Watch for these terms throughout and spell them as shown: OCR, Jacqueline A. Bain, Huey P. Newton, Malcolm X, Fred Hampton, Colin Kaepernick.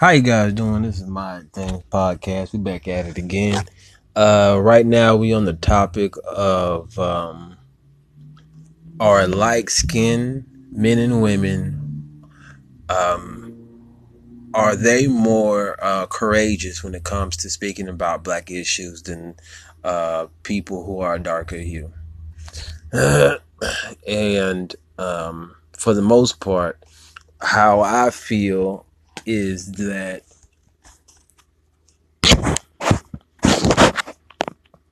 How you guys doing? This is My Things Podcast. We back at it again. Right now we on the topic of are light-skinned men and women, are they more courageous when it comes to speaking about black issues than people who are darker hue? And for the most part, how I feel is that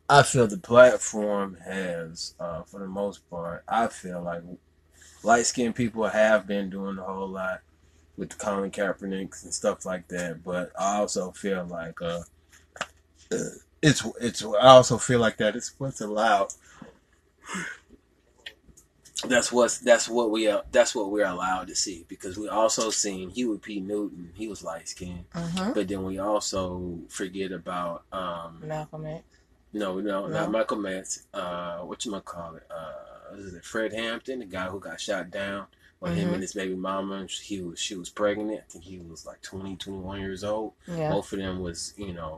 I feel the platform has, for the most part, I feel like light-skinned people have been doing a whole lot with the Colin Kaepernick and stuff like that, but I also feel like it's what's allowed. That's what we're allowed to see, because we also seen Huey P. Newton. He was light skinned, but then we also forget about Malcolm X. No, not Malcolm X. Is it Fred Hampton, the guy who got shot down by him and his baby mama? She was pregnant. I think he was like 20, 21 years old. Yeah. Both of them was 20,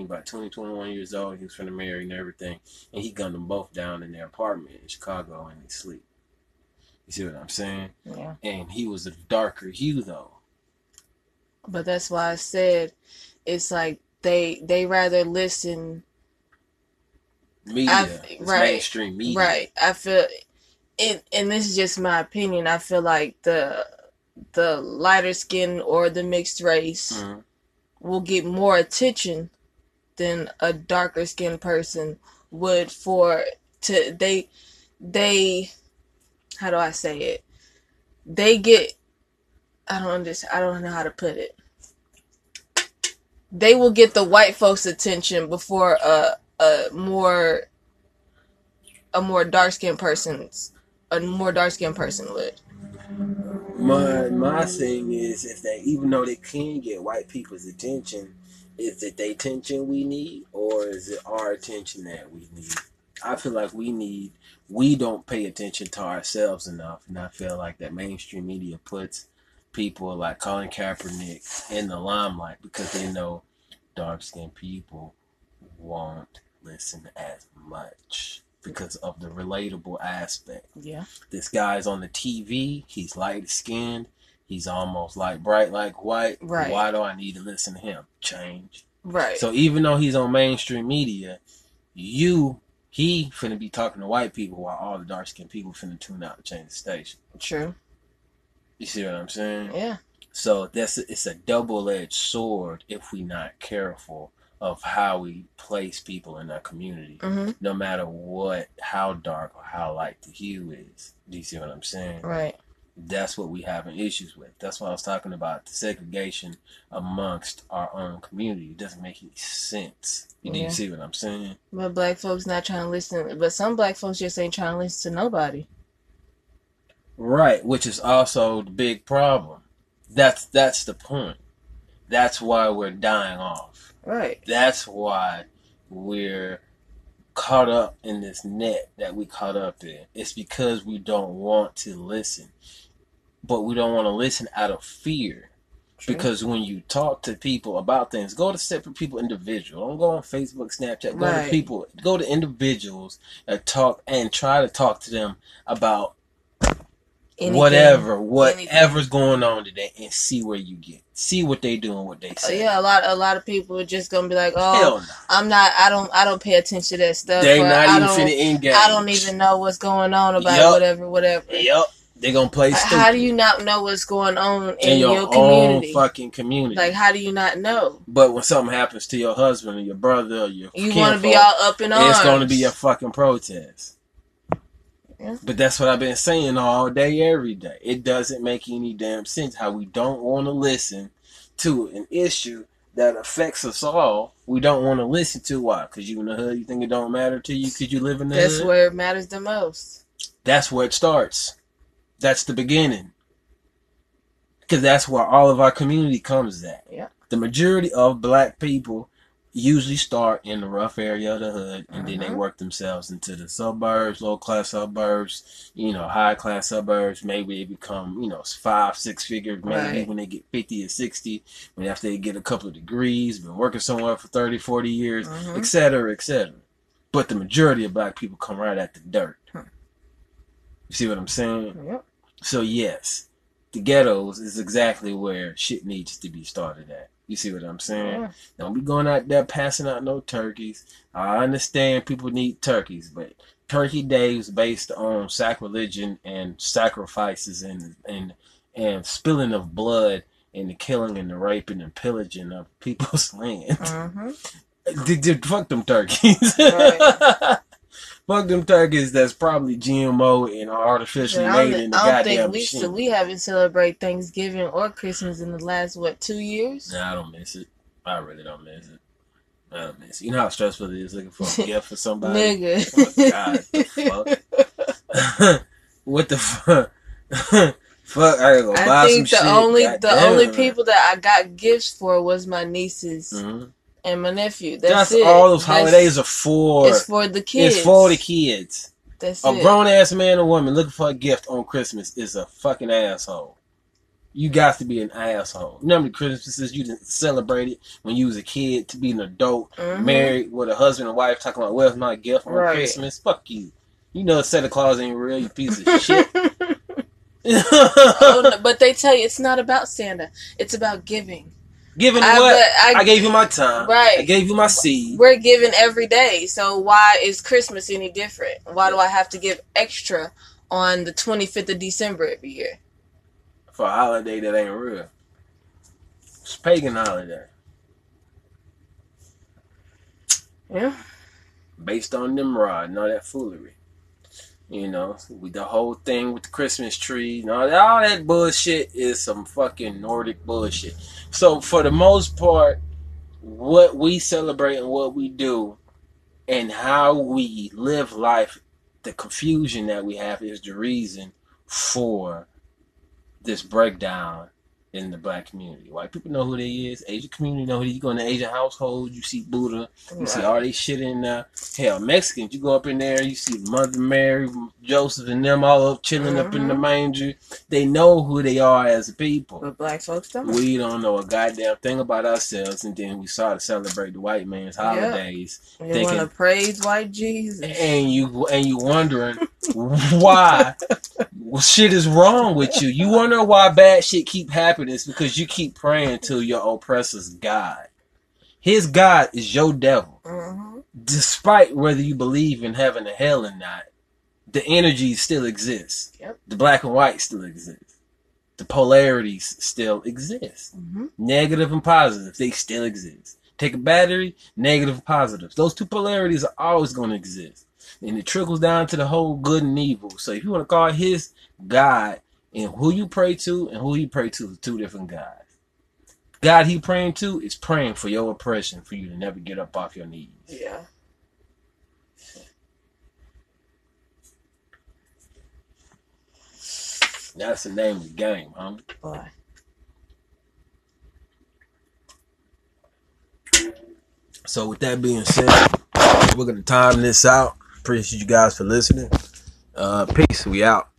21 years old. He was trying to marry and everything, and he gunned them both down in their apartment in Chicago in his sleep. You see what I'm saying? Yeah. And he was a darker hue, though. But that's why I said it's like they rather listen. Media, mainstream media. Right. I feel, and this is just my opinion, I feel like the lighter skin or the mixed race will get more attention than a darker skinned person would how do I say it? They get, I don't know how to put it. They will get the white folks' attention before a more dark skinned person would. My thing is, if they, even though they can get white people's attention, is it their attention we need, or is it our attention that we need? I feel like we don't pay attention to ourselves enough, and I feel like that mainstream media puts people like Colin Kaepernick in the limelight because they know dark skinned people won't listen as much because of the relatable aspect. Yeah. This guy's on the TV, he's light skinned, he's almost like bright like white. Right. Why do I need to listen to him? Change. Right. So even though he's on mainstream media, he finna be talking to white people while all the dark skinned people finna tune out and change the station. True. You see what I'm saying? Yeah. So it's a double edged sword if we not careful of how we place people in our community, no matter what, how dark or how light the hue is. Do you see what I'm saying? Right. That's what we having issues with. That's what I was talking about, the segregation amongst our own community. It doesn't make any sense. Do you see what I'm saying? But black folks not trying to listen. But some black folks just ain't trying to listen to nobody. Right, which is also the big problem. That's the point. That's why we're dying off. Right. That's why we're caught up in this net that we caught up in. It's because we don't want to listen. But we don't want to listen out of fear. True. Because when you talk to people about things, go to separate people, individual. Don't go on Facebook, Snapchat. Go to people. Go to individuals and talk and try to talk to them about whatever's going on today, and see where you get. See what they doing, what they say. Yeah, a lot of people are just gonna be like, "Oh, no. I don't pay attention to that stuff. They're not even finna engage. I don't even know what's going on about whatever." Yep, they're gonna play stupid. How do you not know what's going on in your community? Own fucking community? Like, how do you not know? But when something happens to your husband or your brother or you want to be all up in arms. It's gonna be a fucking protest. Yeah. But that's what I've been saying all day, every day. It doesn't make any damn sense how we don't want to listen to an issue that affects us all. We don't want to listen to. Why? Because you in the hood, you think it don't matter to you because you live in the hood? That's where it matters the most. That's where it starts. That's the beginning. Because that's where all of our community comes at. Yeah. The majority of black people usually start in the rough area of the hood, and then they work themselves into the suburbs, low-class suburbs, you know, high-class suburbs. Maybe they become, you know, 5-6 figures, maybe when they get 50 or 60, when after they get a couple of degrees, been working somewhere for 30, 40 years, et cetera, et cetera. But the majority of black people come right at the dirt. You see what I'm saying? Yep. So, yes, the ghettos is exactly where shit needs to be started at. You see what I'm saying? Yeah. Don't be going out there passing out no turkeys. I understand people need turkeys, but Turkey Day is based on sacrilegion and sacrifices and spilling of blood and the killing and the raping and pillaging of people's land. Fuck them turkeys. Fuck them turkeys. That's probably GMO and artificially made in the goddamn machine. So we haven't celebrated Thanksgiving or Christmas in the last, what, 2 years? Nah, I don't miss it. I really don't miss it. I don't miss it. You know how stressful it is looking for a gift for somebody? What the fuck? I gotta go buy some shit. I think the only people that I got gifts for was my nieces. And my nephew. That's it. All those holidays are for. It's for the kids. It's for the kids. That's it. A grown ass man or woman looking for a gift on Christmas is a fucking asshole. You got to be an asshole. You know how many Christmases you didn't celebrate it when you was a kid to be an adult, married with a husband and wife, talking about, where's my gift on Christmas? Fuck you. You know Santa Claus ain't real, you piece of shit. But they tell you it's not about Santa, it's about giving. Giving I gave you my time. I gave you my seed. We're giving every day. So why is Christmas any different? Why do I have to give extra on the 25th of December every year? For a holiday that ain't real. It's a pagan holiday. Yeah. Based on Nimrod and all that foolery. You know, with the whole thing with the Christmas tree and all that bullshit is some fucking Nordic bullshit. So for the most part, what we celebrate and what we do and how we live life, the confusion that we have is the reason for this breakdown in the black community. White people know who they is. Asian community know who they is. You go in the Asian household, you see Buddha, you see all this shit in there. Hell, Mexicans, you go up in there, you see Mother Mary, Joseph, and them all up chilling up in the manger. They know who they are as a people. But black folks don't. We don't know a goddamn thing about ourselves, and then we start to celebrate the white man's holidays. You want to praise white Jesus, and you wondering why shit is wrong with you. You wonder why bad shit keep happening. It's because you keep praying to your oppressor's God. His God is your devil. Despite whether you believe in heaven or hell or not, the energy still exists. The black and white still exists. The polarities still exist. Negative and positive, they still exist. Take a battery, negative and positives. Those two polarities are always going to exist. And it trickles down to the whole good and evil. So if you want to call his God, and who you pray to and who he pray to is two different guys. God he praying to is praying for your oppression, for you to never get up off your knees. Yeah. That's the name of the game, huh? Boy. So with that being said, we're going to time this out. Appreciate you guys for listening. Peace. We out.